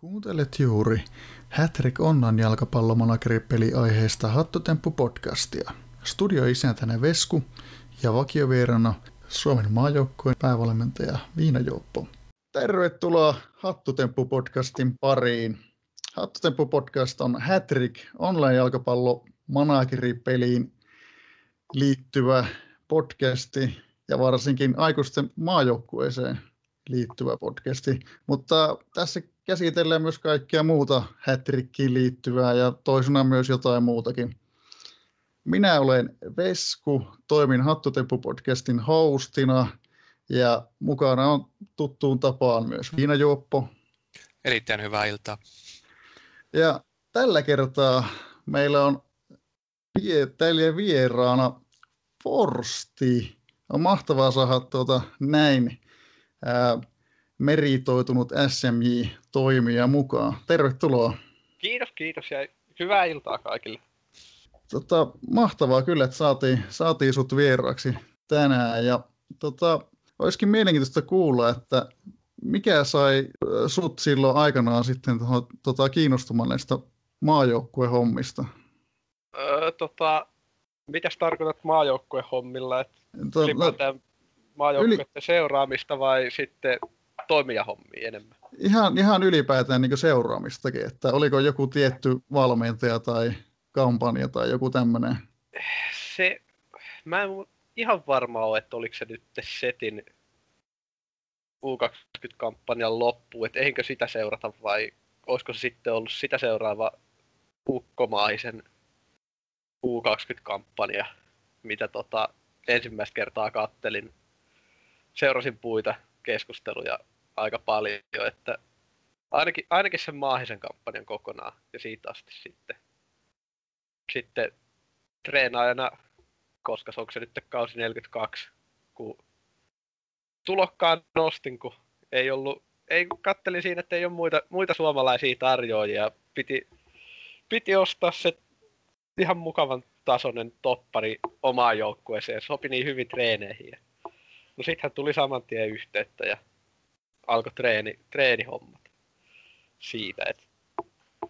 Kuuntelet juuri Hattrick Onnan jalkapallomanageripeli aiheesta Hattutemppu-podcastia. Studioisäntänä Vesku ja vakiovierana Suomen maajoukkueen päävalmentaja Viina Jouppo. Tervetuloa Hattutemppu-podcastin pariin. Hattutemppu-podcast on Hattrick Onnan jalkapallomanageripeliin liittyvä podcasti ja varsinkin aikuisten maajoukkueeseen liittyvä podcasti, mutta tässä käsitellään myös kaikkea muuta Hattrickiin liittyvää ja toisena myös jotain muutakin. Minä olen Vesku, toimin Hattutemppu-podcastin hostina ja mukana on tuttuun tapaan myös Viina Jouppo. Erittäin hyvää iltaa. Ja tällä kertaa meillä on täällä vieraana Porsti. On mahtavaa saada näin meritoitunut SMJ-toimija mukaan. Tervetuloa. Kiitos ja hyvää iltaa kaikille. Mahtavaa kyllä, että saatiin sut vieraaksi tänään. Ja, olisikin mielenkiintoista kuulla, että mikä sai sut silloin aikanaan sitten kiinnostumaan näistä maajoukkuehommista? Mitäs tarkoitat maajoukkuehommilla? Ylipäätään maajoukkueiden seuraamista vai sitten toimijahommia enemmän? Ihan ylipäätään niin seuraamistakin, että oliko joku tietty valmentaja tai kampanja tai joku tämmöinen? Mä en ihan varma ole, että oliko se nyt setin U20-kampanjan loppu, että eihinkö sitä seurata vai olisiko se sitten ollut sitä seuraava ukkomaisen U20-kampanja, mitä ensimmäistä kertaa kattelin. Seurasin puita keskusteluja aika paljon, että ainakin sen maahisen kampanjan kokonaan ja siitä asti sitten treenaajana, koska onko se nyt kausi 42, kun tulokkaan nostin, kun kattelin siinä, että ei ole muita suomalaisia tarjoajia. Piti ostaa se ihan mukavan tasoinen toppari omaan joukkueeseen, sopi niin hyvin treeneihin. No sittenhän tuli saman tien yhteyttä ja alkoi treenihommat siitä, että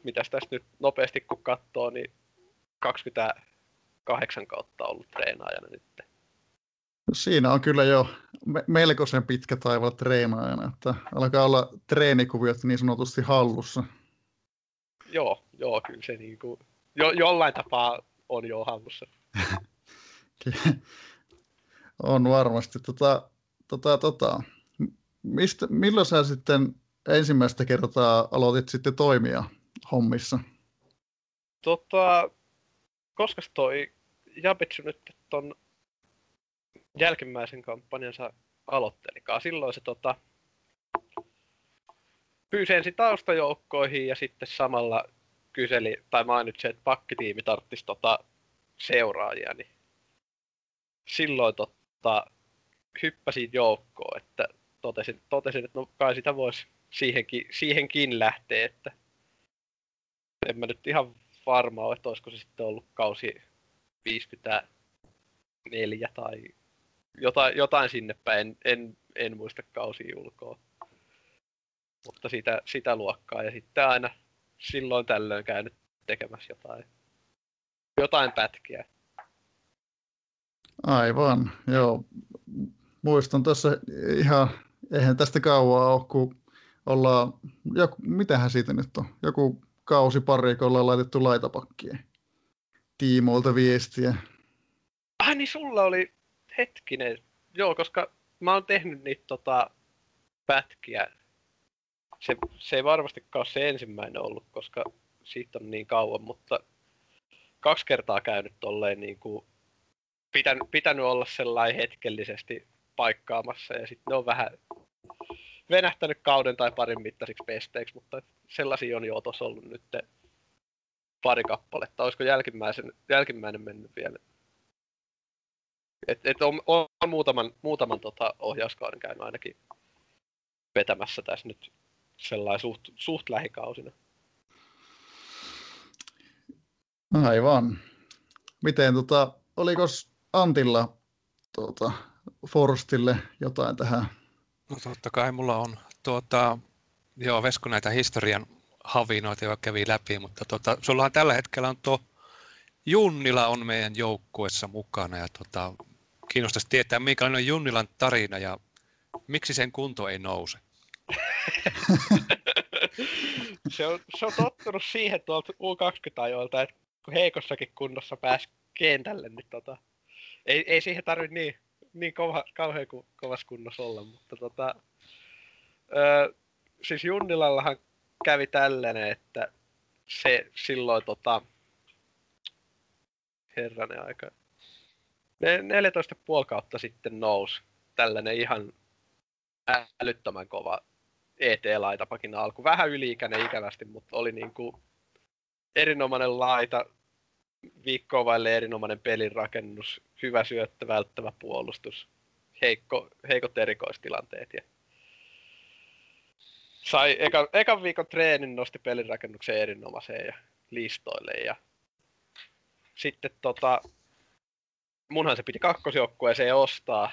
mitäs tässä nyt nopeasti kun katsoo, niin 28 kautta ollut treenaajana nyt. Siinä on kyllä jo melkoisen pitkä taival treenaajana, että alkaa olla treenikuviot niin sanotusti hallussa. Joo, kyllä se niinku jollain tapaa on jo hallussa. On varmasti. Milloin sä sitten ensimmäistä kertaa aloitit sitten toimia hommissa? Koska toi Jabitsu nyt ton jälkimmäisen kampanjansa aloittelikaan. Silloin se pyysi ensin taustajoukkoihin ja sitten samalla kyseli tai mainitsi, että pakkitiimi tarvitsisi seuraajia, niin silloin hyppäsin joukkoon, että totesin, että no kai sitä voisi siihenkin lähteä, että en mä nyt ihan varma ole, että olisiko se sitten ollut kausi 54 tai jotain sinne päin, en muista kausia ulkoa, mutta sitä luokkaa ja sitten aina silloin tällöin käynyt tekemässä jotain pätkiä. Aivan, joo. Muistan tuossa ihan, eihän tästä kauaa ole, kun ollaan, mitähän siitä nyt on, joku kausi pari, kun ollaan laitettu laitapakkien tiimoilta viestiä. Niin sulla oli hetkinen, joo, koska mä oon tehnyt niitä pätkiä. Se ei varmastikaan ole se ensimmäinen ollut, koska siitä on niin kauan, mutta 2 kertaa käynyt tolleen niin kuin pitänyt olla sellainen hetkellisesti paikkaamassa ja sitten ne on vähän venähtänyt kauden tai parin mittaisiksi pesteiksi, mutta sellaisia on jo tuossa ollut nyt pari kappaletta. Olisiko jälkimmäinen mennyt vielä? Et on muutaman ohjauskauden käynyt ainakin vetämässä tässä nyt sellainen suht lähikausina. Aivan. Miten olikos Antilla Forstille jotain tähän? No totta kai mulla on Vesku näitä historian havinoita jo kävi läpi, mutta sullahan tällä hetkellä on tuo Junnila on meidän joukkuessa mukana ja kiinnostaisi tietää, minkälainen on Junnilan tarina ja miksi sen kunto ei nouse. Se on tottunut siihen tuolta U20-ajoilta, että kun heikossakin kunnossa pääsi kentälle, niin ei siihen tarvitse niin kauhean kovassa kunnossa olla, mutta siis Junnilallahan kävi tällainen, että se silloin herranen aika 14,5 kautta sitten nousi tällainen ihan älyttömän kova ET-laitapakin alku. Vähän yli-ikäinen ikävästi, mutta oli niinku erinomainen laita, viikkoa vaille erinomainen pelin rakennus, hyvä syöttö, välttävä puolustus, heikot erikoistilanteet. Ja sai ekan viikon treenin, nosti pelin rakennuksen erinomaiseen ja listoille. Ja sitten munhan se piti kakkosjoukkueeseen ostaa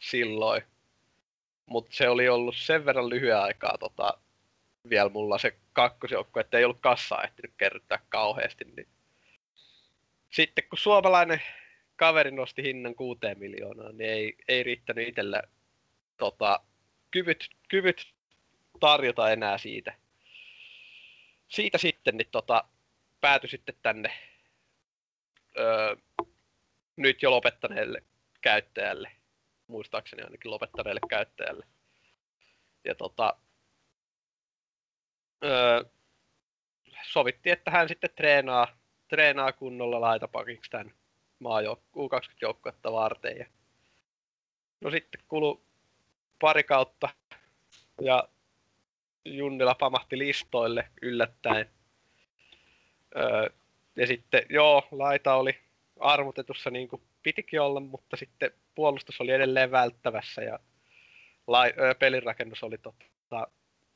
silloin, mutta se oli ollut sen verran lyhyen aikaa vielä mulla se kakkosjoukkue, että ei ollut kassaa ehtinyt kerryttää kauheasti. Niin. Sitten kun suomalainen kaveri nosti hinnan 6 miljoonaa, niin ei riittänyt itsellä kyvyt tarjota enää siitä. Siitä sitten niin päätyi sitten tänne nyt jo lopettaneelle käyttäjälle, muistaakseni ainakin lopettaneelle käyttäjälle. Ja sovittiin, että hän sitten treenaa kunnolla laitapakiksi tämän U20-joukkuetta varten. Ja no sitten kului pari kautta ja Junnila pamahti listoille yllättäen. Ja sitten laita oli arvotetussa niin kuin pitikin olla, mutta sitten puolustus oli edelleen välttävässä ja pelirakennus oli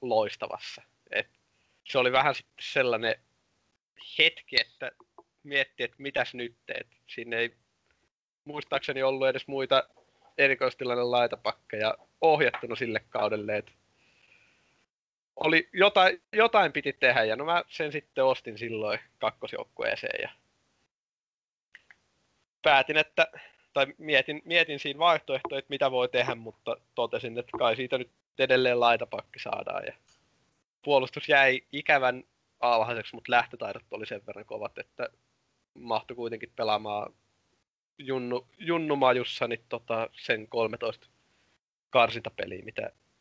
loistavassa. Et se oli vähän sitten sellainen hetki, että miettii, että mitäs nyt teet. Siinä ei muistaakseni ollut edes muita erikoistilainen laitapakkeja ohjattuna sille kaudelle. Et oli jotain piti tehdä ja mä sen sitten ostin silloin kakkosjoukkueeseen ja päätin, että mietin siinä vaihtoehtoja, että mitä voi tehdä, mutta totesin, että kai siitä nyt edelleen laitapakki saadaan. Ja puolustus jäi ikävän alhaiseksi, mutta lähtötaidot oli sen verran kovat, että mahtui kuitenkin pelaamaan Junnumajussa niin sen 13 karsintapeliä,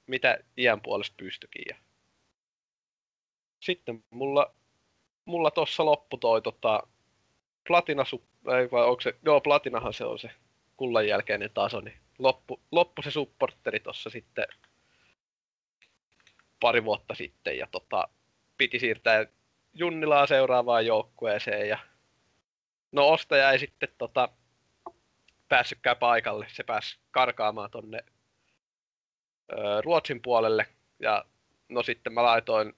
mitä iän puolesta pystyikin. Ja sitten mulla tuossa loppu toi platinahan se on se kullan jälkeinen taso, niin loppu se supportteri tuossa sitten pari vuotta sitten ja piti siirtää Junnilaa seuraavaan joukkueeseen ja no ostaja ei sitten päässytkään paikalle, se pääsi karkaamaan tonne Ruotsin puolelle ja no sitten mä laitoin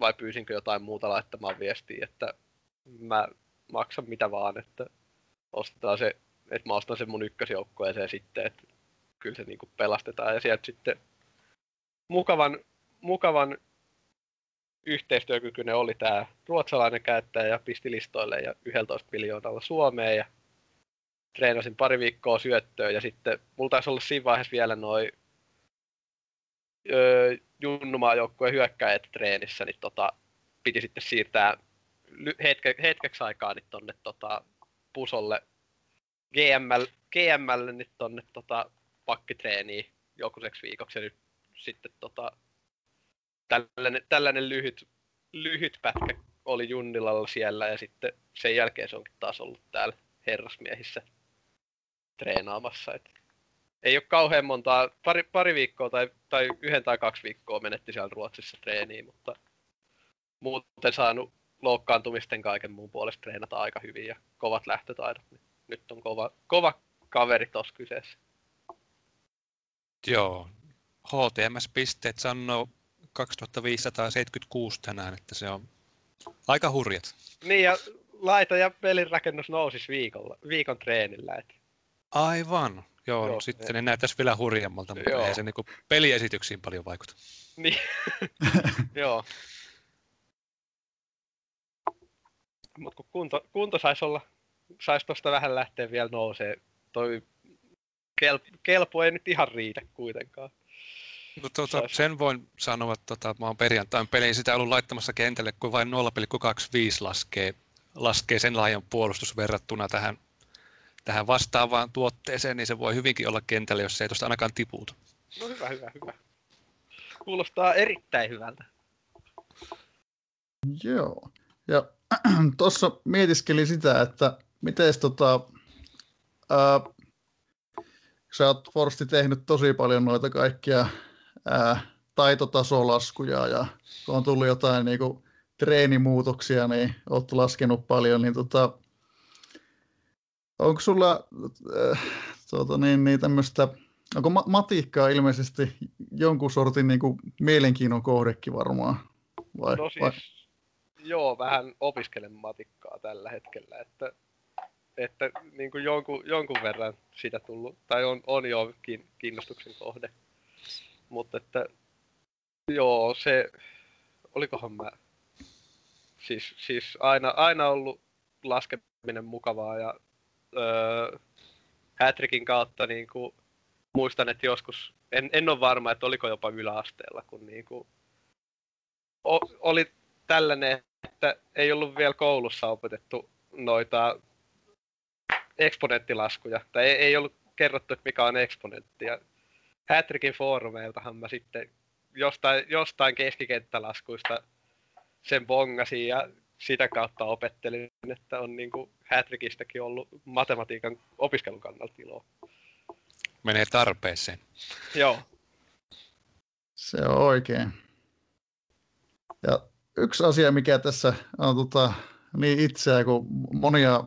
vai pyysinkö jotain muuta laittamaan viestiä, että mä maksan mitä vaan, että mä ostan sen mun ykkösjoukkueeseen sitten, että kyllä se niinku pelastetaan ja sieltä sitten mukavan yhteistyökykyinen oli tää ruotsalainen käyttäjä ja pisti listoille ja 11 miljoonalla Suomeen ja treenasin pari viikkoa syöttöön ja sitten mulla taisi olla siinä vaiheessa vielä noi junnumaajoukkueen hyökkäjät treenissä, niin piti sitten siirtää hetkeksi aikaa niin tonne pusolle GM:lle niin tonne pakkitreeniin jokuseksi viikoksi ja nyt sitten tällainen lyhyt pätkä oli Junnilalla siellä ja sitten sen jälkeen se onkin taas ollut täällä herrasmiehissä treenaamassa. Et ei ole kauhean montaa, pari viikkoa tai 1 tai 2 viikkoa menetti siellä Ruotsissa treeniin, mutta muuten saanut loukkaantumisten kaiken muun puolesta treenata aika hyvin ja kovat lähtötaidot. Nyt on kova kaveri tuossa kyseessä. Joo. HTMS-pisteet sanoo 2576 tänään, että se on aika hurjat. Niin ja laita ja pelin rakennus nousisi viikon treenillä. Et. Aivan. Joo, sitten ne näyttäisi vielä hurjemmalta, mutta ei se niinku peliesityksiin paljon vaikuta. Niin. Joo. Mutta kun kunto sais tosta vähän lähteä vielä nousee. Toi kelpo ei nyt ihan riitä kuitenkaan. No, sen voin sanoa, että mä oon perjantain peliin sitä ollut laittamassa kentälle, kun vain 0,25 laskee sen laajan puolustus verrattuna tähän vastaavaan tuotteeseen, niin se voi hyvinkin olla kentällä, jos se ei tuosta ainakaan tipuutu. No hyvä. Kuulostaa erittäin hyvältä. Joo. Ja tuossa mietiskelin sitä, että miten sä oot Forsti tehnyt tosi paljon noita kaikkia taitotasolaskuja ja kun on tullut jotain niinku treenimuutoksia, niin oot laskenut paljon, niin onko sulla tämmöistä, onko matikkaa ilmeisesti jonkun sortin niinku mielenkiinnon kohdekin varmaan? Vai, no siis, vai? Joo, vähän opiskelen matikkaa tällä hetkellä, että niin kuin jonkun verran sitä tullut, tai on jo kiinnostuksen kohde. Mutta että joo, se, olikohan mä, siis aina ollut laskeminen mukavaa ja Hattrickin kautta niin kuin, muistan, että joskus, en ole varma, että oliko jopa yläasteella, kun niin kuin, oli tällainen, että ei ollut vielä koulussa opetettu noita eksponenttilaskuja, tai ei ollut kerrottu, että mikä on eksponentti. Ja Hattrickin foorumeiltahan mä sitten jostain keskikenttälaskuista sen bongasin ja sitä kautta opettelin, että on niin kuin Hattrickistäkin ollut matematiikan opiskelun kannalta iloa. Menee tarpeeseen. Joo. Se on oikein. Ja yksi asia, mikä tässä on niin itseä kuin monia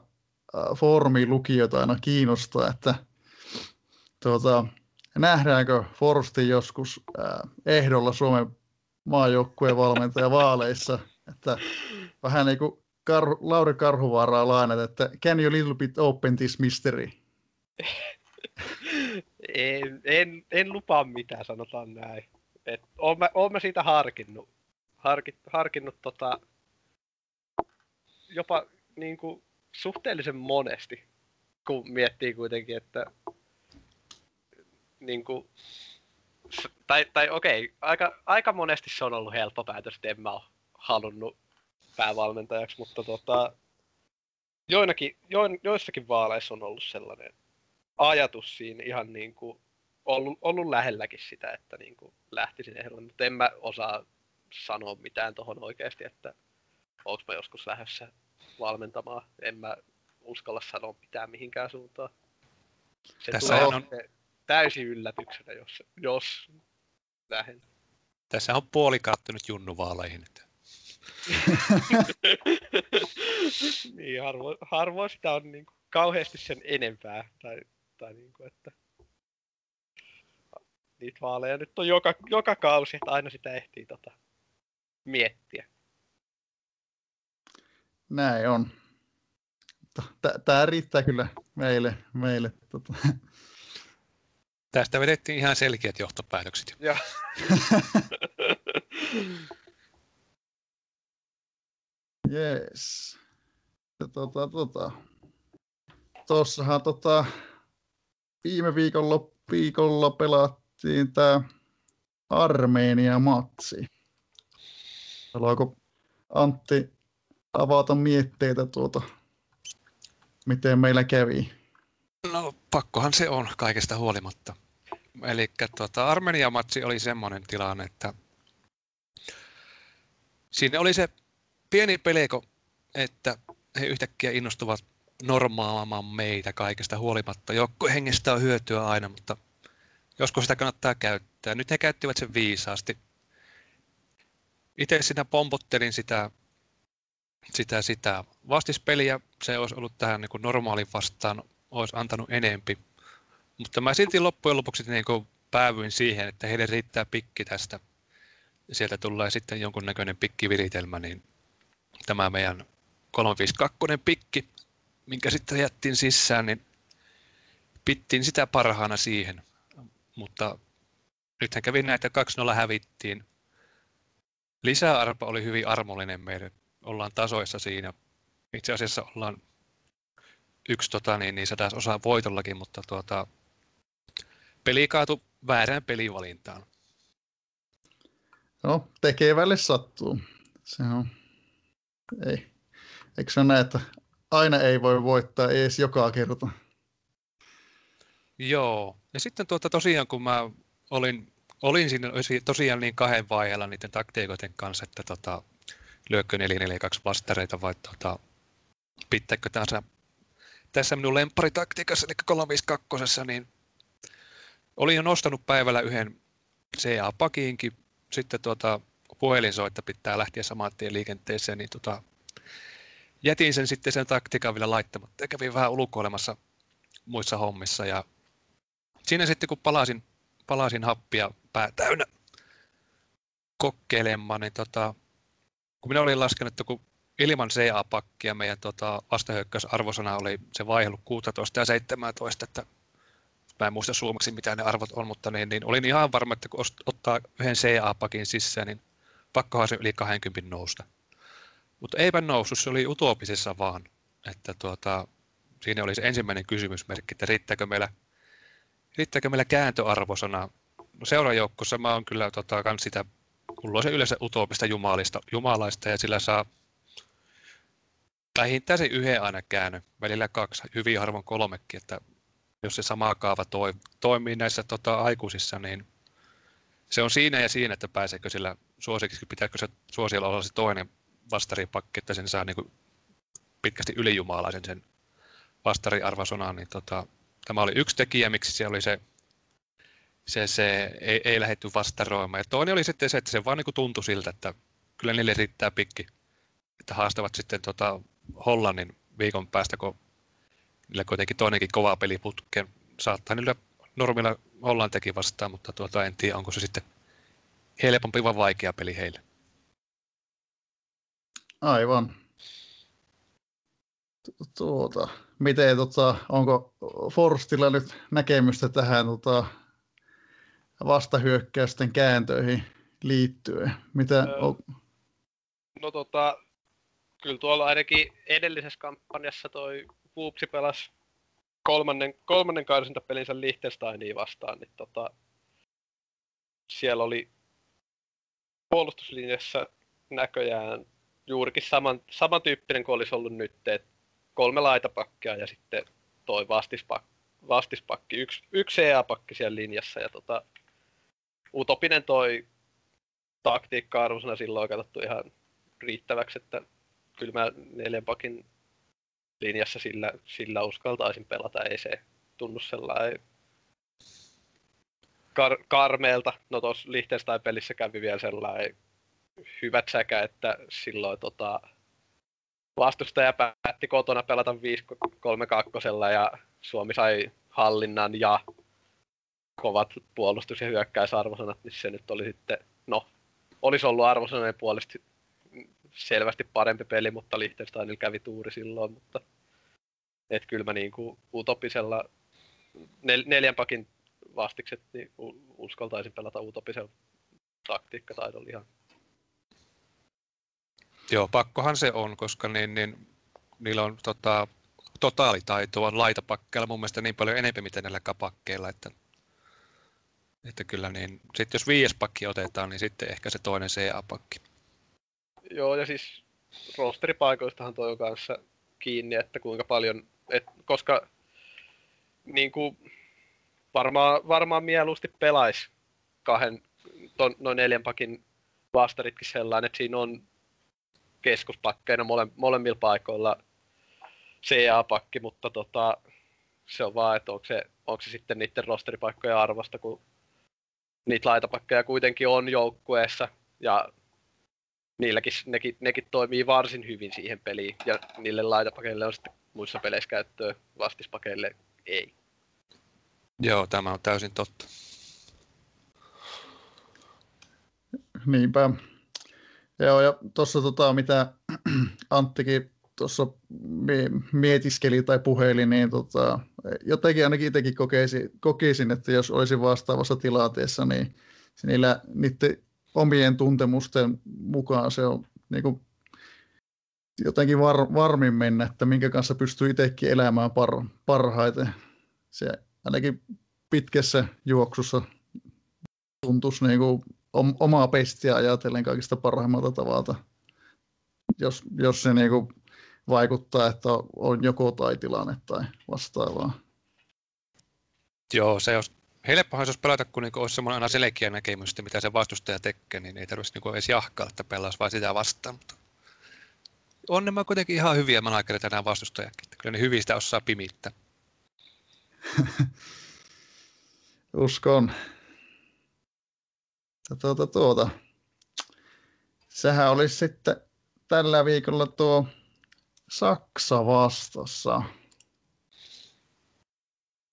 foorumilukijoita aina kiinnostaa, että nähdäänkö Forsti joskus ehdolla Suomen maajoukkueen valmentajavaaleissa, että vähän niin kuin Lauri Karhuvaaraa lainat, että can you little bit open this mystery? En lupaa mitään, sanotaan näin. Olen siitä harkinnut jopa niin kuin suhteellisen monesti, kun miettii kuitenkin, että niin kuin, tai okei, aika monesti se on ollut helppo päätös, että en mä ole halunnut päävalmentajaksi, mutta joissakin vaaleissa on ollut sellainen ajatus siinä ihan niin kuin ollut lähelläkin sitä, että niin kuin lähtisin ehdolle, mutta en mä osaa sanoa mitään tohon oikeasti, että onko mä joskus lähdössä valmentamaan. En mä uskalla sanoa mitään mihinkään suuntaan. Se tässä on täysin yllätyksenä, jos lähden. Tässä on puoli kattunut junnuvaaleihin. Niin, harvoin sitä on niin kuin kauheasti sen enempää. Tai niin kuin, että niitä vaaleja nyt on joka kausi, että aina sitä ehtii miettiä. Näin on. Tää riittää kyllä meille. Tästä vedettiin ihan selkeät johtopäätökset. Joo. Jees. Tuossahan viime viikolla pelattiin tää Armeenia-matsi. Haluaako Antti avata mietteitä miten meillä kävi? No pakkohan se on kaikesta huolimatta. Elikkä Armenia-matsi oli semmoinen tilanne, että siinä oli se pieni pelko, että he yhtäkkiä innostuvat normaamaan meitä kaikesta huolimatta. Joukkuehengestä on hyötyä aina, mutta joskus sitä kannattaa käyttää. Nyt he käyttivät sen viisaasti. Itse siinä pompottelin sitä vastispeliä, se olisi ollut tähän niin kuin normaalin vastaan, olisi antanut enempi. Mutta mä silti loppujen lopuksi niin kuin päävyin siihen, että heille riittää pikki tästä. Sieltä tulee sitten jonkunnäköinen pikkiviritelmä, niin tämä meidän 352 pikki, minkä sitten jättiin sisään, niin pittiin sitä parhaana siihen. Mutta nythän kävi näitä 2-0 hävittiin. Lisäarpa oli hyvin armollinen meille. Ollaan tasoissa siinä Itse asiassa ollaan yksi sadasosaan voitollakin, mutta peli kaatui väärään pelivalintaan. No, tekevälle sattuu. Se on. Ei. Eikö se näe, että aina ei voi voittaa, ei edes joka kerta? Joo. Ja sitten tosiaan, kun mä olin siinä tosiaan niin kahden vaiheella niiden taktiikoiden kanssa, että lyökkö 4-4-2 vastareita vai pitääkö tässä minun lempparitaktiikassa, eli 3-5-2, niin olin jo nostanut päivällä yhden CA-pakiinkin, sitten puhelin soi, että pitää lähteä saman tien liikenteeseen, niin jätin sen sitten sen taktiikan vielä laittamatta ja kävin vähän ulkoilemassa muissa hommissa. Ja siinä sitten kun palasin happia pää täynnä kokeilemaan, niin kun minä olin laskenut, että kun ilman CA-pakkia meidän vastahyökkäysarvosana oli se vaihdellut 16 ja 17, että mä en muista suomeksi mitä ne arvot on, mutta niin olin ihan varma, että kun ottaa yhden CA-pakin sisään, niin pakkohan se yli 20 nousta. Mutta eipä noussut, se oli utopisessa vaan, että siinä oli se ensimmäinen kysymysmerkki, että riittääkö meillä kääntöarvosana. No, seuraajoukkossa mä oon kyllä kans sitä kulloisen yleensä utopista jumalaista ja sillä saa vähintään se yhden aina käännön, välillä kaksi, hyvin harvoin kolmekin, että jos se sama kaava toimii näissä aikuisissa, niin se on siinä ja siinä, että pääseekö sillä suosiksi, pitääkö se suosiolla olla se toinen vastaripakki, että sen saa niin kuin pitkästi ylijumalaisen sen vastariarvasonan. Niin tämä oli yksi tekijä, miksi se oli se ei lähdetty vastaroimaan. Ja toinen oli sitten se, että se vaan niin kuin tuntui siltä, että kyllä niille riittää pikki, että haastavat sitten Hollannin viikon päästä, kun niillä kuitenkin toinenkin kova peli putkeen saattaa niillä normilla Hollantiakin vastaan, mutta en tiedä, onko se sitten helpompi vai vaikea peli heille. Aivan. Miten, onko Forstilla nyt näkemystä tähän vastahyökkäysten kääntöihin liittyen? No kyllä tuolla ainakin edellisessä kampanjassa toi Puupsi pelasi kolmannen karsintapelinsä Liechtensteinia vastaan, niin siellä oli puolustuslinjassa näköjään juurikin samantyyppinen kuin olisi ollut nyt, että 3 laitapakkia ja sitten toi vastispakki, yksi EA-pakki siellä linjassa, ja utopinen toi taktiikka-arvosana silloin katsottu ihan riittäväksi, että kyllä mä 4 pakin linjassa sillä uskaltaisin pelata, ei se tunnu sellainen karmeelta. No tuossa Liechtenstein-pelissä kävi vielä sellainen hyvät säkä, että silloin vastustaja päätti kotona pelata 5-3-2 ja Suomi sai hallinnan ja kovat puolustus- ja hyökkäysarvosanat, niin se nyt oli sitten, olisi ollut arvosanojen puolesta selvästi parempi peli, mutta Liechtensteinilla kävi tuuri silloin, mutta et kyllä mä niinku utopisella 4 pakin vastikset niin uskaltaisin pelata utopisen taktiikkataidolla ihan. Joo, pakkohan se on, koska niin niillä on totaalitaitoa laitapakkeilla mun mielestä niin paljon enemmän mitä näillä kapakkeilla, että kyllä niin sitten jos 5 pakki otetaan, niin sitten ehkä se toinen CA-pakki. Joo, ja siis rosteripaikoistahan toi on kanssa kiinni, että kuinka paljon, koska niin kuin varmaan mieluusti pelaisi noin 4 pakin vastaritkin sellainen, että siinä on keskuspakkeina molemmilla paikoilla CA-pakki, mutta se on vaan, että onko se sitten niiden rosteripaikkojen arvosta, kun niitä laitapakkeja kuitenkin on joukkueessa ja nekin toimii varsin hyvin siihen peliin, ja niille laitapakeille on sitten muissa peleissä käyttöä, vastispakeille ei. Joo, tämä on täysin totta. Niinpä. Joo, ja tuossa mitä Anttikin tuossa mietiskeli tai puheili, niin jotenkin ainakin itsekin kokisin, että jos olisi vastaavassa tilanteessa, niin niiden omien tuntemusten mukaan se on niin kuin jotenkin varmin mennä, että minkä kanssa pystyy itsekin elämään parhaiten. Se ainakin pitkässä juoksussa tuntuisi niin kuin omaa pestiä ajatellen kaikista parhaimmalta tavalta, jos se niin kuin vaikuttaa, että on joko tai tilanne tai vastaavaa. Joo, se olisi helppohan se olisi pelata, kun niinku olisi semmoinen aina selkeä näkemys, että mitä se vastustaja tekee, niin ei tarvitsisi niinku edes jahkaa, että pelaisi vaan sitä vastaan. Mutta on nämä kuitenkin ihan hyviä managereita tänään vastustajakin, kyllä ne hyvistä osaa pimittää. Uskon. Sehän olisi sitten tällä viikolla tuo Saksa vastassa.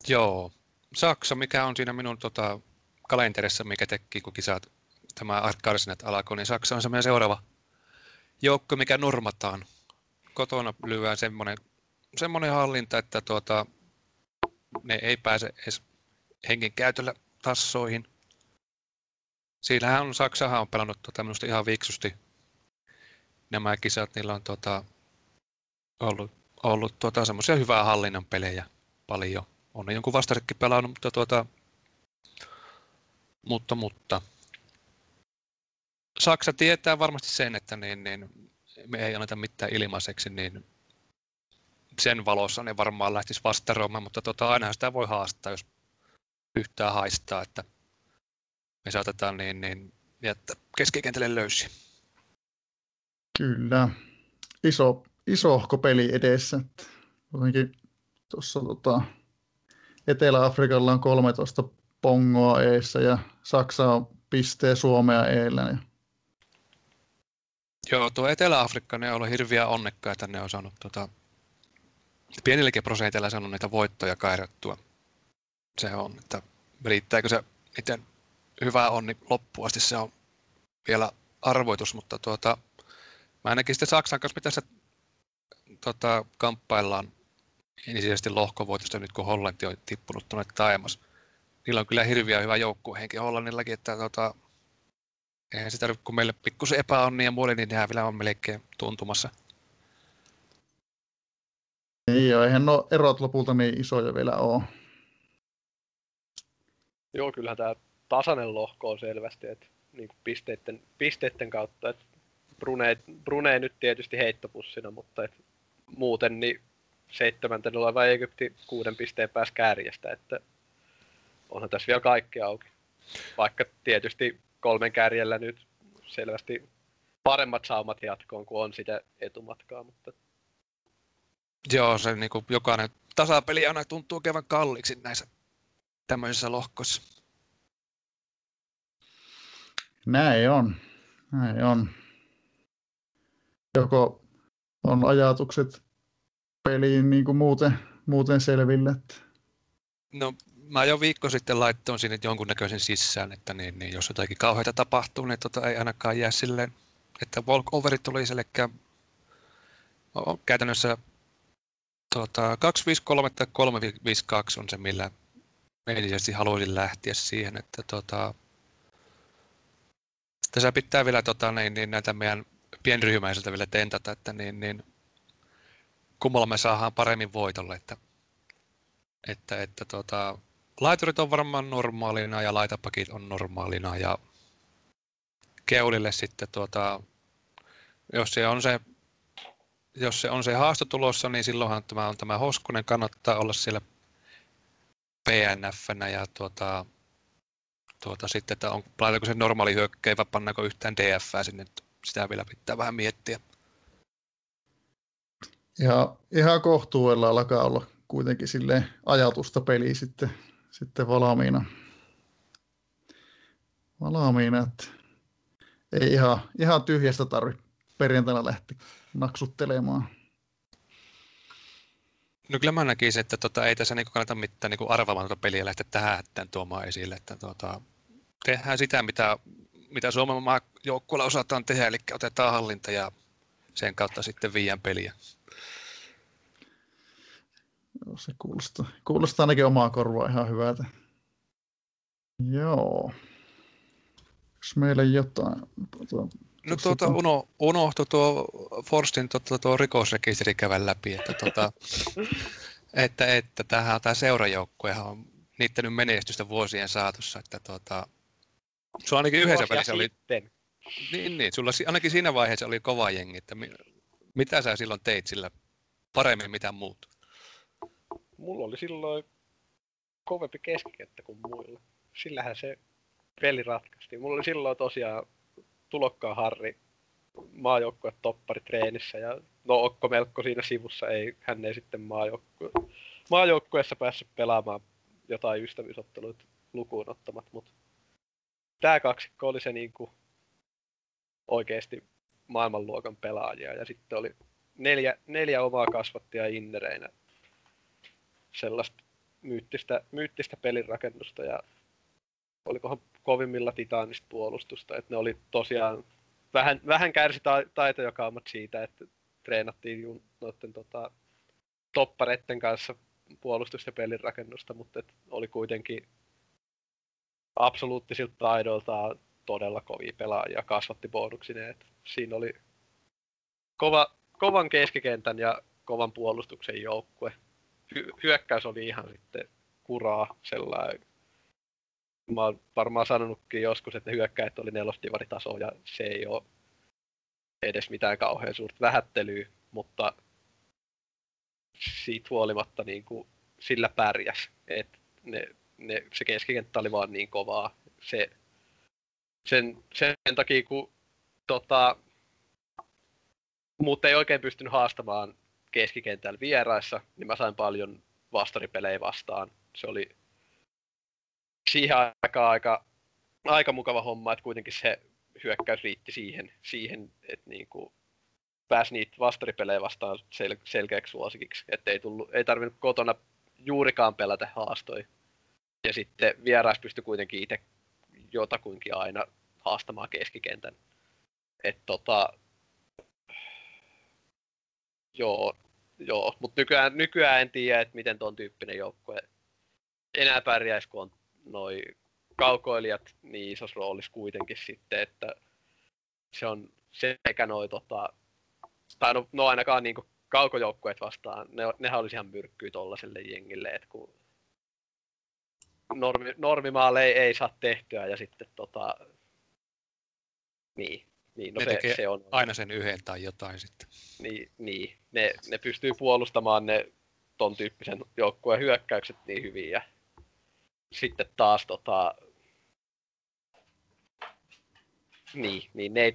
Joo. Saksa, mikä on siinä minun kalenterissa, mikä teki, kun kisat tämä karsinat alkoi, niin Saksa on semmoinen seuraava joukko, mikä nurmataan. Kotona lyödään semmoinen hallinta, että ne ei pääse edes hengen käytöllä tassoihin. Siinähän on, Saksahan on pelannut minusta ihan viksusti nämä kisat. Niillä on ollut semmoisia hyvää hallinnan pelejä paljon. On jonkun vastarekki pelannut, mutta Saksa tietää varmasti sen, että niin me ei anneta mitään ilmaiseksi, niin sen valossa ne varmaan lähtisi vastaroimaan, mutta ainahan sitä voi haastaa, jos yhtään haistaa, että me saatetaan niin jättää keskikentälle löysi. Kyllä. Isohko peli edessä. Jotenkin tuossa Etelä-Afrikalla on 13 pongoa eessä ja Saksa on pistee Suomea eellä. Joo, tuo Etelä-Afrikka, ne on ollut hirviä onnekkaita, ne on saanut pienilläkin prosenteilla saanut niitä voittoja kairattua. Se on, että riittääkö se miten hyvä on, niin loppuun asti se on vielä arvoitus, mutta mä ainakin sitten Saksan kanssa pitäisi kamppaillaan ensisijaisesti lohkovoitosta nyt, kun Hollanti on tippunut tuonne taimas. Niillä on kyllä hirviä hyvä joukkuehenki Hollannillakin, että eihän se tarvitse, kun meille pikkusen epäonnia muoli, niin nehän vielä on melkein tuntumassa. Niin joo, eihän nuo erot lopulta niin isoja vielä ole. Joo, kyllähän tämä tasainen lohko on selvästi, että niin kuin pisteiden kautta. Että Brunei nyt tietysti heittopussina, mutta että muuten niin 7. oleva Egypti 6 pisteen päässä kärjestä, että onhan tässä vielä kaikki auki. Vaikka tietysti 3 kärjellä nyt selvästi paremmat saumat jatkoon, kuin on sitä etumatkaa. Mutta joo, se niin kuin jokainen tasapeli aina tuntuu kevään kalliiksi näissä tämmöisissä lohkoissa. Näin on. Joko on ajatukset peliin niin kuin muuten selville? Että no, mä jo viikko sitten laittoin sinne jonkunnäköisen sisään, että niin, jos jotakin kauheita tapahtuu, niin ei ainakaan jää silleen, että walkoverit oli sellekään käytännössä 253 tai 352 on se, millä ensisijaisesti haluaisin lähteä siihen, että tässä pitää vielä näitä meidän pienryhmäisiltä vielä tentata, että kummalla me saadaan paremmin voitolle, että laiturit on varmaan normaalina ja laitapakit on normaalina ja keulille sitten jos se on se haasto tulossa, niin silloinhan tämä Hoskonen kannattaa olla siellä PNF-nä ja sitten, että laitako se normaali hyökkäin vai pannaanko yhtään DF-ää sinne, sitä vielä pitää vähän miettiä. Ihan kohtuudella alkaa olla kuitenkin silleen ajatusta peliä sitten valmiina. Että ei ihan tyhjästä tarvitse perjantaina lähteä naksuttelemaan. No kyllä mä näkisin, että ei tässä kannata mitään arvaamatonta peliä lähteä tähän hättään tuomaan esille. Että tehdään sitä, mitä Suomen maajoukkueella osataan tehdä, eli otetaan hallinta ja sen kautta sitten viiän peliä. Joo, se kuulostaa ainakin omaa korvaa ihan hyvältä. Joo. Jos meillä jotain No tuota, unohtui tuo Forstin tuo rikosrekisteri käydä läpi, että että tämä seurajoukkuehan on niittänyt menestystä vuosien saatossa, että sulla ainakin yhdessä välissä oli... Niin, sulla ainakin siinä vaiheessa oli kova jengi, että mitä sä silloin teit sillä paremmin mitä muut? Mulla oli silloin kovempi keskikenttä kuin muilla. Sillähän se peli ratkaistiin. Mulla oli silloin tosiaan Tulokkaan Harri maajoukkue toppari treenissä ja no Okko Melkko siinä sivussa, hän ei sitten maajoukkueessa päässyt pelaamaan jotain ystävyysotteluita lukuun ottamat, mutta tää kaksikko oli se niinku oikeesti maailmanluokan pelaajia ja sitten oli neljä omaa kasvattia innereinä sellaista myyttistä pelinrakennusta ja olikohan kovimmilla Titaanista puolustusta, että ne oli tosiaan vähän kärsi taitojakamat siitä, että treenattiin noiden toppareiden kanssa puolustusta ja pelinrakennusta, mutta oli kuitenkin absoluuttisilta taidoiltaan todella kovia pelaajia kasvatti bonuksineen. Siinä oli kovan keskikentän ja kovan puolustuksen joukkue. Hyökkäys oli ihan sitten kuraa sellainen. Mä oon varmaan sanonutkin joskus, että ne hyökkäät oli nelostivaritaso ja se ei ole edes mitään kauhean suurta vähättelyä, mutta siitä huolimatta niin kuin sillä pärjäs. Että se keskikenttä oli vaan niin kovaa. Sen takia, kun muut ei oikein pystynyt haastamaan keskikentällä vieraissa, niin mä sain paljon vastaripelejä vastaan. Se oli siihen aikaan aika mukava homma, että kuitenkin se hyökkäys riitti siihen että niinku pääsi niitä vastaripelejä vastaan selkeäksi suosikiksi. Että ei tarvinnut kotona juurikaan pelätä haastoja. Ja sitten vierais pystyi kuitenkin itse jotakuinkin aina haastamaan keskikentän. Että joo. Mutta nykyään en tiedä, että miten ton tyyppinen joukkue enää pärjäisi, kun on noi kaukoilijat niin isossa roolissa kuitenkin sitten, että se on sekä noi tai no ainakaan niinku kaukojoukkueet vastaan, nehän olisi ihan myrkkyä tollaselle jengille, että kun normimaaleja ei saa tehtyä ja sitten niin, no se on aina sen yhden tai jotain sitten. Niin, ne pystyy puolustamaan ne ton tyyppisen joukkueen hyökkäykset niin hyvin ja sitten taas niin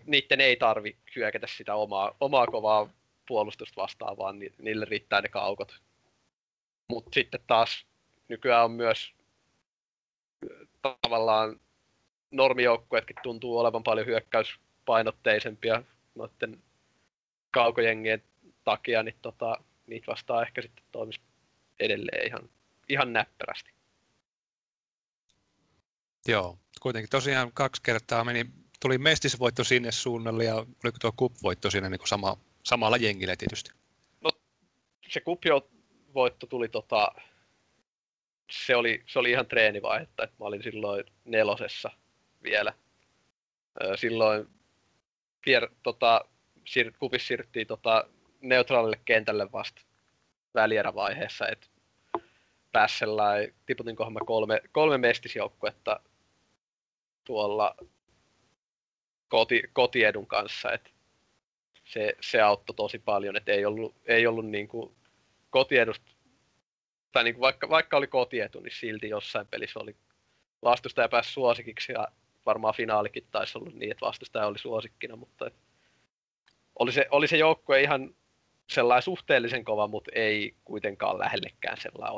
niitten ei tarvi hyökätä sitä omaa kovaa puolustusta vastaan, vaan niille riittää ne kaukot. Mutta sitten taas nykyään on myös tavallaan normijoukkueetkin tuntuu olevan paljon hyökkäyspainotteisempia noitten kaukojengien takia, niin niitä vastaan ehkä sitten toimisi edelleen ihan näppärästi. Joo, kuitenkin tosiaan 2 kertaa tuli mestisvoitto sinne suunnalle ja oliko tuo kup-voitto siinä niin samalla jengillä tietysti? No se kup-voitto tuli se oli ihan treenivaihetta, että mä olin silloin 4. vielä. Silloin kupissa siirryttiin neutraalille kentälle vasta välierävaiheessa, että pääsi sellainen, tiputinkohan mä kolme mestisjoukkuetta tuolla kotiedun kanssa, että se auttoi tosi paljon, että ei ollut niinku kotiedusta, tai niinku vaikka oli kotietu, niin silti jossain pelissä oli vastustaja pääsi suosikiksi ja varmaan finaalikin taisi ollut niin, että vastustaja oli suosikkina, mutta oli se joukkue ihan sellainen suhteellisen kova, mutta ei kuitenkaan lähellekään sellainen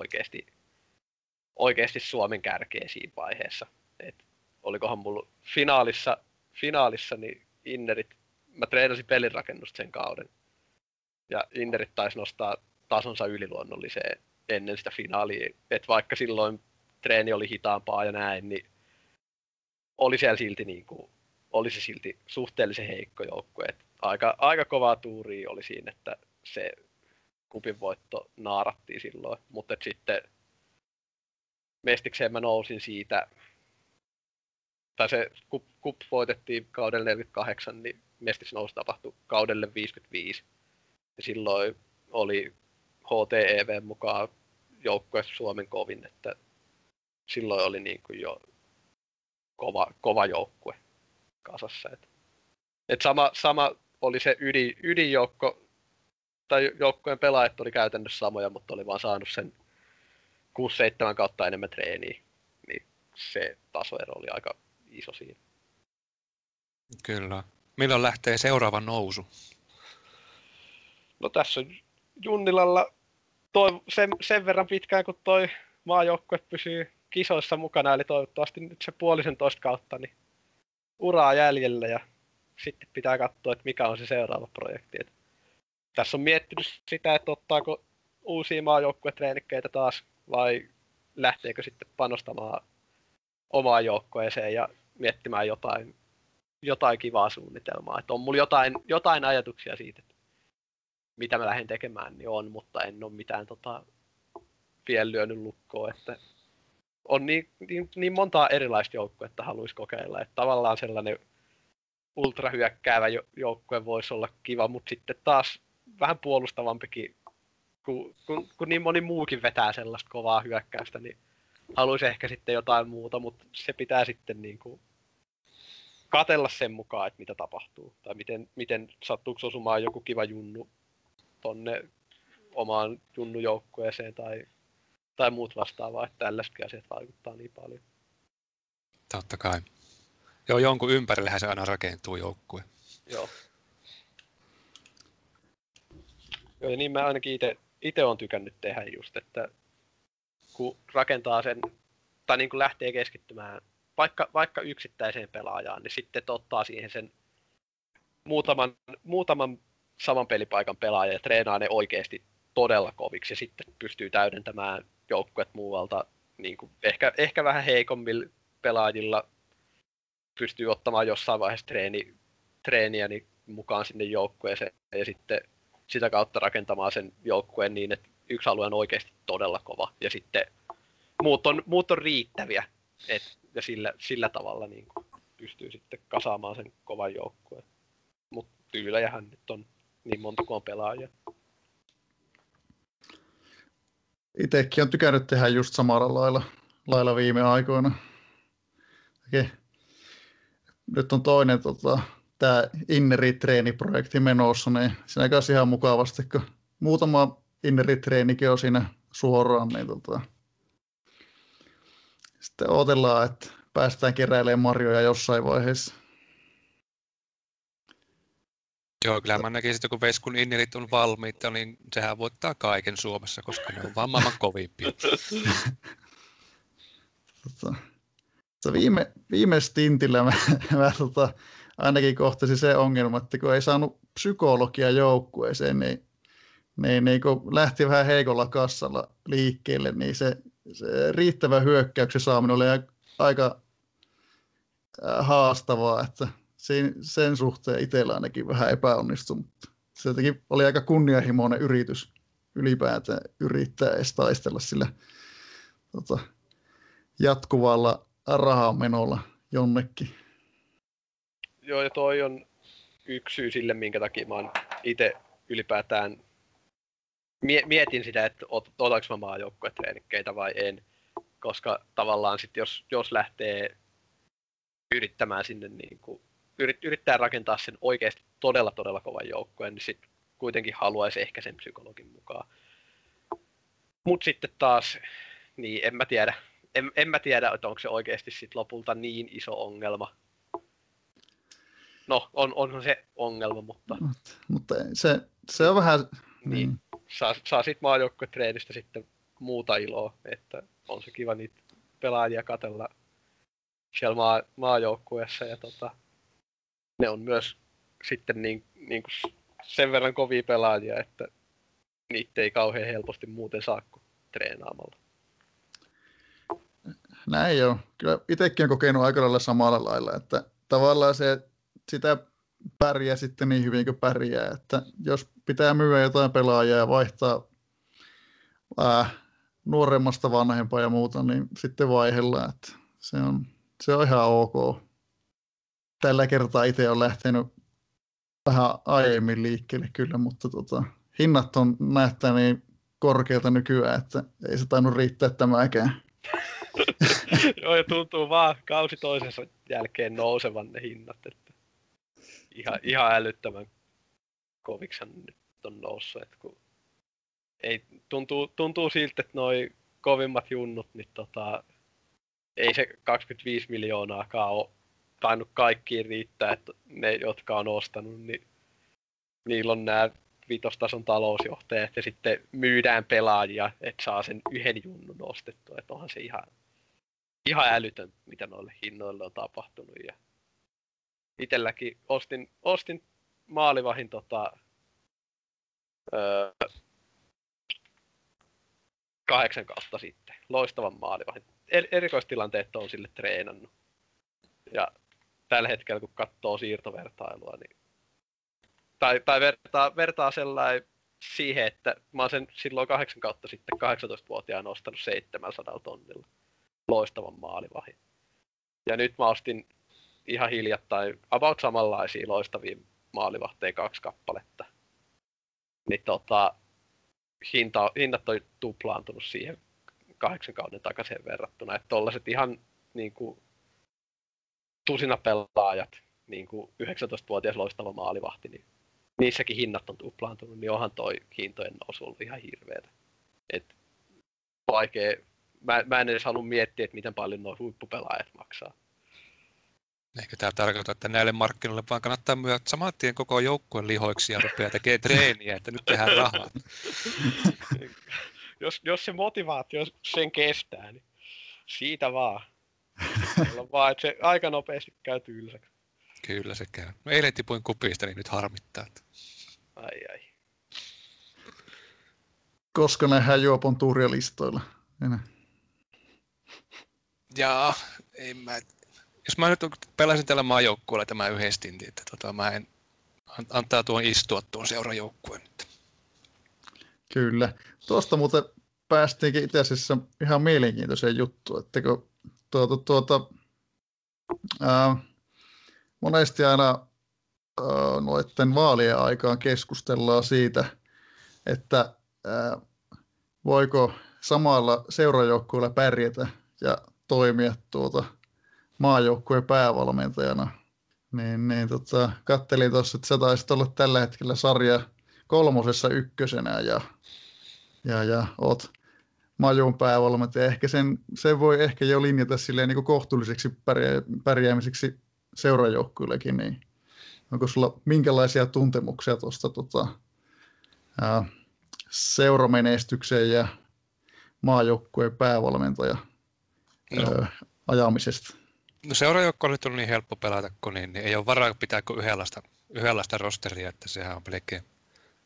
oikeasti Suomen kärkeä siinä vaiheessa. Et olikohan mulla finaalissa niin innerit, mä treenasin pelinrakennusta sen kauden. Ja innerit taisi nostaa tasonsa yliluonnolliseen ennen sitä finaalia. Et vaikka silloin treeni oli hitaampaa ja näin, niin oli siellä silti oli se silti suhteellisen heikko joukkue. Aika kovaa tuuria oli siinä, että se kupin voitto naarattiin silloin, mutta sitten mestikseen mä nousin siitä, tai se kup voitettiin kaudella 48, niin Mestis nousu tapahtui kaudelle 55. Ja silloin oli HTEV:n mukaan joukkueessa Suomen kovin, että silloin oli niin kuin jo kova joukkue kasassa. Et sama oli se ydinjoukko, tai joukkueen pelaajat oli käytännössä samoja, mutta oli vaan saanut sen 6-7 kautta enemmän treeniä. Niin se tasoero oli aika iso siinä. Kyllä. Milloin lähtee seuraava nousu? No tässä on Junnilalla sen verran pitkään, kun toi maajoukkue pysyy kisoissa mukana, eli toivottavasti nyt se 1,5 kautta niin uraa jäljellä ja sitten pitää katsoa, että mikä on se seuraava projekti. Et tässä on miettinyt sitä, että ottaako uusia maajoukkuetreenikkeitä taas vai lähteekö sitten panostamaan omaan joukkueeseen ja miettimään jotain kivaa suunnitelmaa. Et on mulla jotain ajatuksia siitä, että mitä mä lähden tekemään, niin on, mutta en ole mitään vielä lyönyt lukkoon. Että on niin montaa erilaista joukkuetta haluaisi kokeilla, että tavallaan sellainen ultrahyökkäävä joukkue voisi olla kiva, mutta sitten taas vähän puolustavampikin, kun niin moni muukin vetää sellaista kovaa hyökkäystä, niin haluaisi ehkä sitten jotain muuta, mutta se pitää sitten niin kuin katsella sen mukaan, että mitä tapahtuu, tai miten sattuuko osumaan joku kiva junnu tonne omaan junnujoukkueeseen tai muut vastaavaa, että tällaisetkin asiat vaikuttaa niin paljon. Totta kai. Joo, jonkun ympärillehän se aina rakentuu joukkue. Joo. Joo, niin mä ainakin itse olen tykännyt tehdä just, että kun rakentaa sen, tai niin kun lähtee keskittymään vaikka yksittäiseen pelaajaan, niin sitten ottaa siihen sen muutaman saman pelipaikan pelaajan ja treenaa ne oikeasti todella koviksi ja sitten pystyy täydentämään joukkueet muualta, niin kuin ehkä vähän heikommilla pelaajilla pystyy ottamaan jossain vaiheessa treeniä niin mukaan sinne joukkueeseen ja sitten sitä kautta rakentamaan sen joukkueen niin, että yksi alue on oikeasti todella kova ja sitten muut on riittäviä, ja sillä tavalla niin kuin pystyy sitten kasaamaan sen kovan joukkueen. Mutta tyylejähän nyt on niin monta kuin on pelaajia. Itsekin on tykännyt tehdä just samalla lailla viime aikoina. Okay. Nyt on toinen tämä inneri-treeniprojekti menossa, niin siinä käy ihan mukavasti, kun muutama inneri-treenikin on siinä suoraan, niin sitten odotellaan, että päästään keräilemään marjoja jossain vaiheessa. Joo, kyllä mä näkisin, että kun Veskun innerit on valmiita, niin sehän voittaa kaiken Suomessa, koska ne on vaan maailman kovimpia. Viime stintillä mä ainakin kohtasin se ongelma, että kun ei saanut psykologia joukkueeseen, niin kun lähti vähän heikolla kassalla liikkeelle, niin se riittävä hyökkäyksen saaminen oli aika haastavaa, että sen suhteen itsellä ainakin vähän epäonnistui, mutta se jotenkin oli aika kunnianhimoinen yritys ylipäätään yrittää edes taistella sillä jatkuvalla rahamenolla jonnekin. Joo, ja toi on yksi syy sille, minkä takia mä itse ylipäätään mietin sitä, että otanko mä maajoukkuetreenikkeitä vai en, koska tavallaan sitten jos lähtee yrittämään sinne niin kuin yrittää rakentaa sen oikeasti todella, todella kovan joukkueen, niin sitten kuitenkin haluaisi ehkä sen psykologin mukaan. Mutta sitten taas, niin en mä tiedä, että onko se oikeasti sit lopulta niin iso ongelma. No, onhan se ongelma, mutta... Mutta se on vähän... Niin, saa sit maajoukkuetreenistä sitten muuta iloa, että on se kiva niitä pelaajia katsella siellä maajoukkueessa ja ne on myös sitten niin kuin sen verran kovia pelaajia, että niitä ei kauhean helposti muuten saa kuin treenaamalla. Näin joo. Kyllä itsekin on kokenut aika lailla samalla lailla, että tavallaan sitä pärjää sitten niin hyvin kuin pärjää, että jos pitää myydä jotain pelaajaa ja vaihtaa nuoremmasta vanhempaa ja muuta, niin sitten vaihdellaan, että se on ihan ok. Tällä kertaa itse olen lähtenyt vähän aiemmin liikkeelle kyllä, mutta hinnat on näyttää niin korkealta nykyään, että ei se tainnut riittää tämäkään. Joo, ja tuntuu vaan kausi toisensa jälkeen nousevan ne hinnat, että ihan älyttömän koviksan nyt on noussut, että kun ei, tuntuu siltä, että noi kovimmat junnut, niin ei se 25 miljoonaakaan ole tainnut kaikkiin riittää, että ne, jotka on ostanut, niin niillä on nämä vitostason talousjohtajat ja sitten myydään pelaajia, että saa sen yhden junnun ostettua, että onhan se ihan älytön, mitä noille hinnoille on tapahtunut. Ja itselläkin ostin maalivahin kahdeksan kautta sitten, loistavan maalivahin. Erikoistilanteet on sille treenannut. Ja tällä hetkellä, kun katsoo siirtovertailua, niin tai vertaa sellainen siihen, että mä oon sen silloin 8 kautta sitten 18-vuotiaana ostanut 700 tonnilla loistavan maalivahin. Ja nyt mä ostin ihan hiljattain about samanlaisia loistavia maalivahteja 2 kappaletta. Niin hinnat on tuplaantunut siihen 8 kauden takaisin verrattuna. Että tollaset ihan niinku tusina pelaajat, niinku 19-vuotias loistava maalivahti, niin niissäkin hinnat on tuplaantunut, niin onhan toi hintojen nousu ollut ihan hirveetä. Et vaikea, mä en edes halua miettiä, että miten paljon nuo huippupelaajat maksaa. Ehkä tämä tarkoittaa, että näille markkinoille vaan kannattaa myydä saman tien koko joukkueen lihoiksi ja rupeaa tekemään treeniä, että nyt tehdään rahaa. Jos se motivaatio sen kestää, niin siitä vaan. Vaan, että se aika nopeasti käy tylsäksi. Kyllä se käy. No eilen tipuin kupista, niin nyt harmittaa. Ai. Koska nähdään Juopon tuuria listoilla enää? Jaa, en mä... Jos mä nyt pelasin tällä maajoukkueella tämä yhdestinti, että mä en antaa tuon istua tuon seurajoukkueen nyt. Kyllä. Tuosta muuten päästiinkin itse asiassa ihan mielenkiintoiseen juttuun, että kun monesti aina noitten vaalien aikaan keskustellaan siitä, että voiko samalla seurajoukkueella pärjätä ja toimia maajoukkueen päävalmentajana. Niin kattelin tuossa, että sä taisit olla tällä hetkellä sarja 3 ykkösenä ja oot Majun päävalmentaja. Ehkä sen voi ehkä jo linjata silleen niin kuin kohtuulliseksi pärjäämiseksi seurajoukkuillekin. Niin onko sulla minkälaisia tuntemuksia tuosta seuramenestykseen ja maajoukkueen päävalmentaja ajamisesta? No seurajoukkueelle on niin helppo pelata, kun niin ei ole varaa pitää kuin yhdenlaista rosteria, että sehän on pelkeä.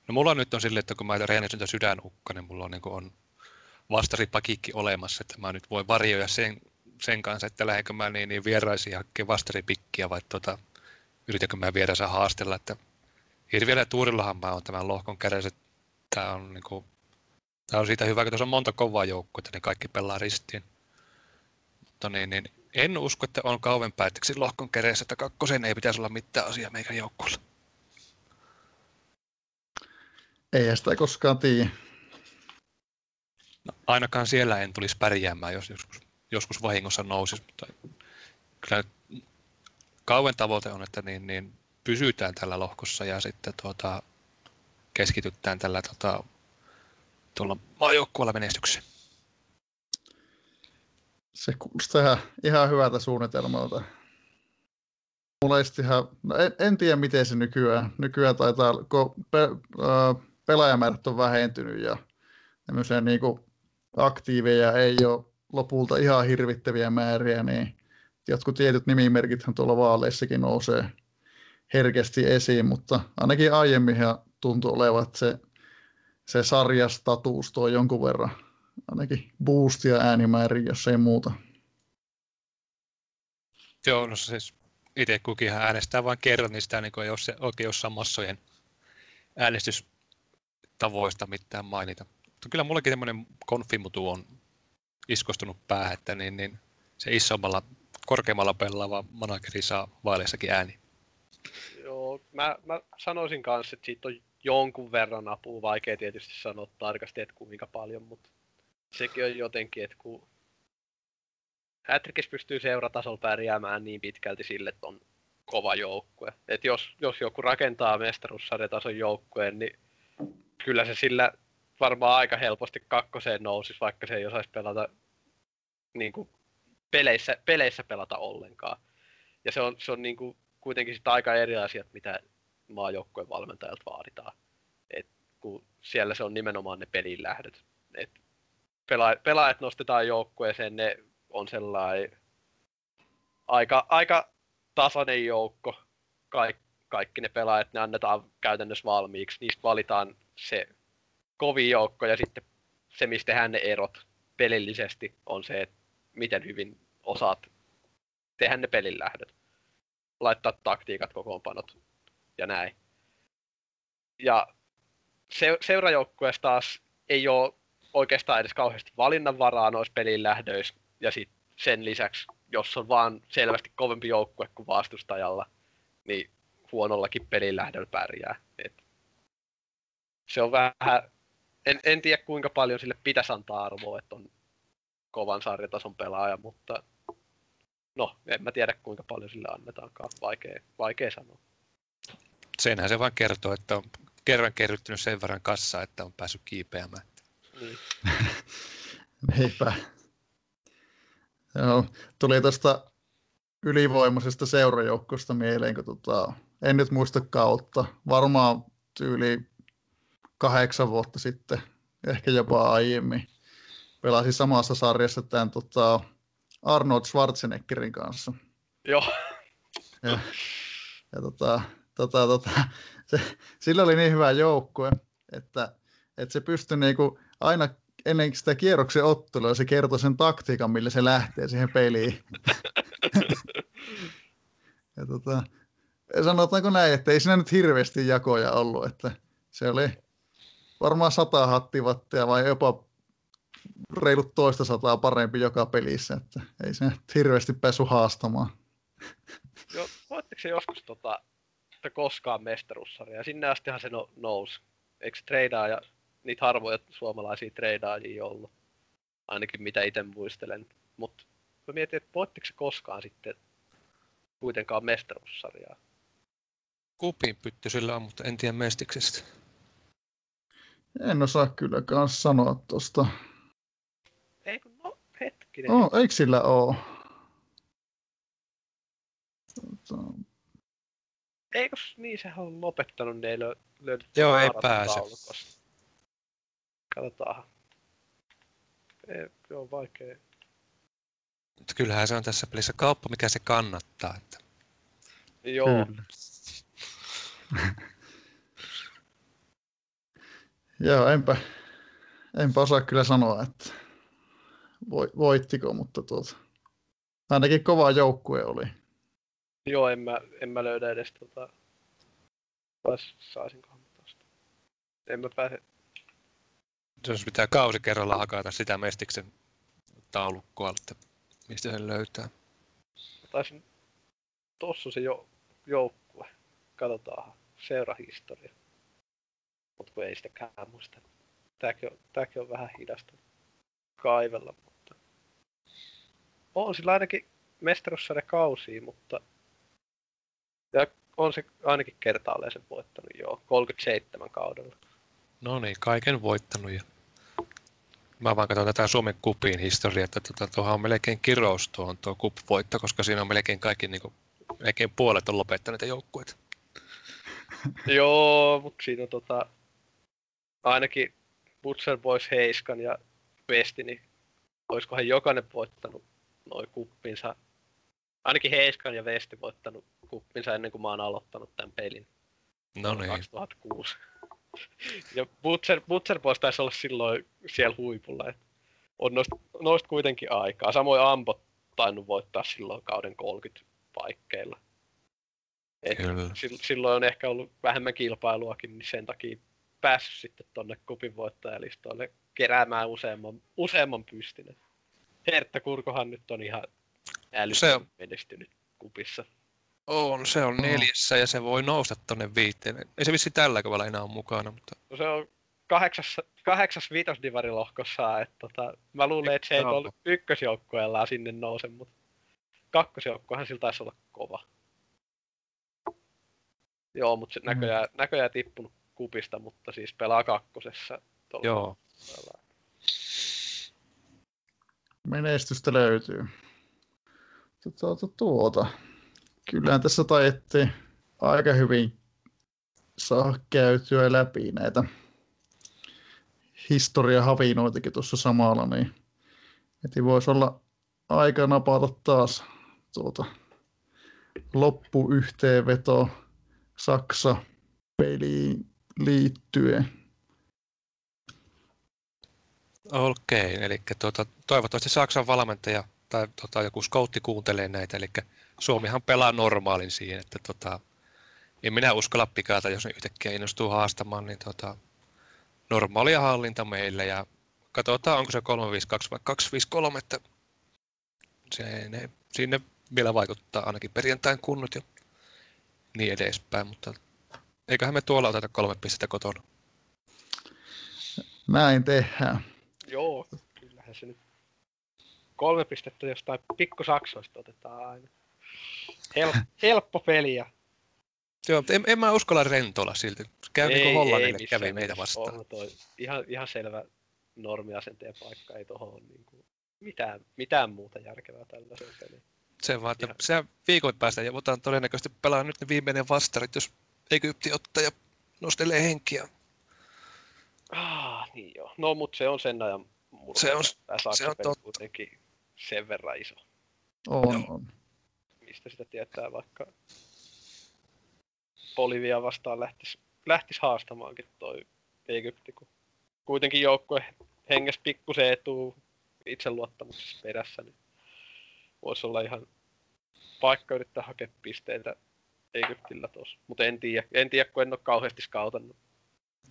No mulla nyt on silleen, että kun mä reenasin tätä sydänukka, niin mulla on, niin on vastaripakikki olemassa, että mä nyt voin varjoida sen kanssa, että lähdenkö mä niin vieraisiin hakkeen vastaripikkiä vai yritänkö mä vieraisiin haastella, että hirveällä tuurillahan mä oon tämän lohkon kädessä, että tää on siitä hyvä, kun tuossa on monta kovaa joukkoa, että ne kaikki pelaa ristiin. Mutta niin, en usko, että on kauan päätteeksi lohkon kädessä, että 2 ei pitäisi olla mitään asiaa meidän joukkueella. Eihän sitä koskaan tiedä. No, ainakaan siellä en tulisi pärjäämään, jos joskus vahingossa nousisi. Mutta kyllä kauan tavoite on, että niin pysytään tällä lohkossa ja sitten keskitytään tällä tuolla maajoukkueella menestykseen. Se kuulostaa ihan hyvältä suunnitelmalta. Mulla ihan, no en tiedä miten se nykyään taitaa, kun pelaajamäärät on vähentynyt ja tämmöisiä niin kuin aktiiveja ei ole lopulta ihan hirvittäviä määriä, niin jotkut tietyt nimimerkithän tuolla vaaleissakin nousee herkästi esiin, mutta ainakin aiemminhan tuntui olevan, että se sarjastatus tuo jonkun verran ainakin boostia äänimääriin, jos ei muuta. Joo, no siis itse kukin äänestää vain kerran, niin sitä ei ole oikein jossain massojen äänestystavoista mitään mainita. Mutta kyllä mullakin tämmöinen konfimutu on iskostunut päähän, että niin se isommalla, korkeammalla pelaava manageri saa vaaleissakin ääni. Joo, mutta mä sanoisin kanssa, että siitä on jonkun verran apua. Vaikea tietysti sanoa tarkasti, että kuinka paljon, mutta sekin on jotenkin, että kun Hattrickissä pystyy seuratasolla pärjäämään niin pitkälti sille, että on kova joukkue. Että jos joku rakentaa mestaruussarjatason joukkueen, niin kyllä se sillä varmaan aika helposti kakkoseen nousisi, vaikka se ei osaisi pelata niin kuin peleissä pelata ollenkaan. Ja se on niin kuin kuitenkin sitä aika eri asiat, mitä maajoukkueen valmentajalta vaaditaan. Et kun siellä se on nimenomaan ne pelin lähdöt. Et pelaajat nostetaan joukkueeseen, ne on sellainen aika tasainen joukko. Kaikki ne pelaajat, ne annetaan käytännössä valmiiksi. Niistä valitaan se kovin joukko ja sitten se, mistä tehdään ne erot pelillisesti, on se, että miten hyvin osaat tehdä ne pelin lähdöt. Laittaa taktiikat, kokoonpanot ja näin. Ja seurajoukkueessa taas ei ole oikeastaan edes kauheasti valinnanvaraa noissa pelin lähdöissä. Ja sitten sen lisäksi, jos on vaan selvästi kovempi joukkue kuin vastustajalla, niin huonollakin pelin lähdöllä pärjää. Et se on vähän, en tiedä kuinka paljon sille pitäisi antaa arvoa, että on kovan sarjatason pelaaja, mutta no, en mä tiedä kuinka paljon sille annetaankaan, vaikea sanoa. Senhän se vaan kertoo, että on kerran kerryttynyt sen verran kassaa, että on päässyt kiipeämään. Niin. Eipä. Joo, tuli tuosta ylivoimaisesta seurajoukkosta mieleen, kun en nyt muista kautta, varmaan tyyli 8 vuotta sitten, ehkä jopa aiemmin, pelasin samassa sarjassa tämän Arnold Schwarzeneggerin kanssa. Joo. Ja sillä oli niin hyvä joukkue, että se pystyi niinku aina ennen sitä kierroksen ottelua, se kertoi sen taktiikan, millä se lähtee siihen peliin. Ja sanotaanko näin, että ei siinä nyt hirveästi jakoja ollut, että se oli varmaan 100 hattivattia vai jopa reilut 200 parempi joka pelissä, että ei se nyt hirveästi päässyt haastamaan. Joo, voitteko se joskus koskaan mestaruussarjaa? Sinne astihan se nousi. Eikö treidaa ja niitä harvoja suomalaisia treidaajia ollut, ainakin mitä itse muistelen. Mutta mä mietin, että voitteko se koskaan sitten kuitenkaan mestaruussarjaa? Kupin pyttysillä on, mutta en tiedä mestiksestä. En osaa kylläkään sanoa tosta. Ei kun no, hetkinen. No, eikö sillä oo? Eikös niin, sehän on lopettanut, ne ei löydy. Joo, ei pääse. Taulukosta. Katsotaan. On vaikea. Mutta kyllähän se on tässä pelissä kauppa, mikä se kannattaa. Että. Joo. Joo, enpä osaa kyllä sanoa, että voittiko, mutta ainakin kova joukkue oli. Joo, en mä löydä edes saisinkohan mä tosta. En mä pääse. Jos pitää kausi kerralla hakata sitä mestiksen taulukkoa, että mistä sen löytää. Taisin tossa se joukkue. Katsotaan seurahistoria. Mut kun ei sitäkään muista. Tääkin on vähän hidasta kaivella, mutta on sillä ainakin mestaruussarjakausia, mutta ja on se ainakin kertaalleen sen voittanut, joo, 37 kaudella. No niin, kaiken voittanut. Ja mä vaan katson tätä Suomen Cupin historiaa, että tuohan on melkein kirous tuohon tuo Cup-voitto, koska siinä on melkein kaikki, niin kuin, melkein puolet on lopettaneet joukkueita. Joo, mutta siinä on ainakin Butcher Boys, Heiskan ja Vesti, niin olisikohan jokainen voittanut noin kuppinsa, ainakin Heiskan ja Vesti voittanut kuppinsa ennen kuin mä oon aloittanut tämän pelin. No niin. 2006. Ja Butcher Boys taisi olla silloin siellä huipulla, että on noista kuitenkin aikaa. Samoin Ambot tainnut voittaa silloin kauden 30 paikkeilla. Et silloin on ehkä ollut vähemmän kilpailuakin, niin sen takia päässyt sitten tonne kupin voittajalistoille keräämään useamman pystinen. Hertta Kurkohan nyt on ihan älyttömän menestynyt kupissa. On, se on neljässä ja se voi nousta tonne viiteen. Ei se vissi tällä tavalla enää ole mukana, mutta... No se on kahdeksas viitosdivarilohkossa, että mä luulen, että se ei tuolla ykkösjoukkueellaan sinne nouse, mutta kakkosjoukkuehan sillä taisi olla kova. Joo, mutta se näköjään tippunut kupista, mutta siis pelaa kakkosessa. Joo. Pelaa. Menestystä löytyy. Kyllähän tässä taidettiin aika hyvin saa käytyä läpi näitä historiahavinoitakin tuossa samalla, niin heti voisi olla aika napata taas loppuyhteenveto Saksa-peliin liittyen. Okei, eli toivottavasti Saksan valmentaja tai joku skoutti kuuntelee näitä, eli Suomihan pelaa normaalin siihen, että en minä uskalla pikata, jos ne yhtäkkiä innostuu haastamaan, niin normaalia hallinta meille ja katsotaan, onko se 352 vai 253, että sinne vielä vaikuttaa ainakin perjantain kunnot ja niin edespäin, mutta eiköhän me tuolla oteta 3 pistettä kotona. Näin tehdään. Joo, kyllähän se nyt 3 pistettä jostain pikkusaksoista otetaan aina. Helppo peli. Joo, en mä uskalla rentoilla silti. Käy niin kuin Hollannille kävi meitä vastaan. Ihan selvä normiasenteen paikka, ei tohon niinku mitään muuta järkevää tällaiseen peliin. Se vaan, että sehän viikon päästä ja otan todennäköisesti pelaa nyt ne viimeinen vastarit, jos Egypti ottaa ja nostelee henkiä. Niin joo. No mut se on sen ajan murto. Se on totta. Kuitenkin sen verran iso. On. Mistä sitä tietää, vaikka Bolivia vastaan lähtis haastamaankin toi Egypti, kun kuitenkin joukkue henges pikkusen etuu itseluottamuksessa perässä, niin voisi olla ihan paikka yrittää hakea pisteitä Egyptillä tossa. Mutta en tiedä, kun en ole kauheasti skautannut.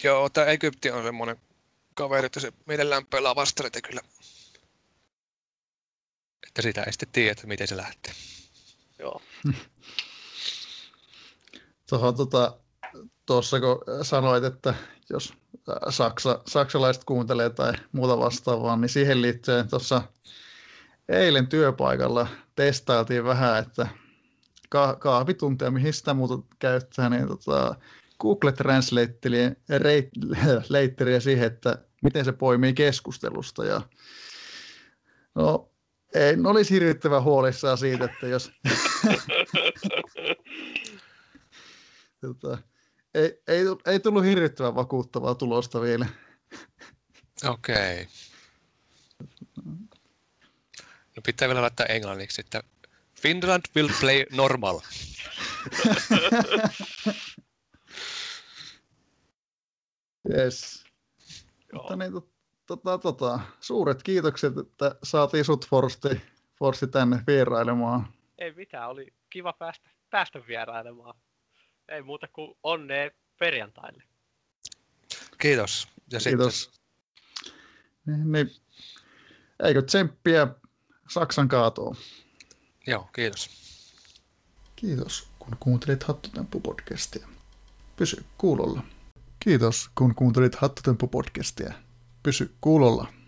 Joo, tää Egypti on semmonen kaveri, että se mielellään pelaa vastareita kyllä. Että sitä ei sitten tiedä, miten se lähtee. Joo. Tuohon tuossa kun sanoit, että jos saksalaiset kuuntelee tai muuta vastaavaa, niin siihen liittyen tuossa eilen työpaikalla testailtiin vähän, että kahvituntia, mihin sitä muuta käyttää, niin Google Translateria siihen, että miten se poimii keskustelusta. Ja no, en olisi hirvittävän huolissaan siitä, että jos ei tullut hirvittävän vakuuttavaa tulosta vielä. Okei. No pitää vielä laittaa englanniksi, että Finland will play normal. Yes. Mutta niin, suuret kiitokset, että saatiin sut Forsti tänne vierailemaan. Ei mitään, oli kiva päästä vierailemaan. Ei muuta kuin onnea perjantaille. Kiitos. Ja kiitos. Sitten... Niin, eikö tsemppiä Saksan kaatoon? Joo, kiitos. Kiitos, kun kuuntelit Hattutemppu-podcastia. Pysy kuulolla. Kiitos, kun kuuntelit Hattutemppu-podcastia. Pysy kuulolla.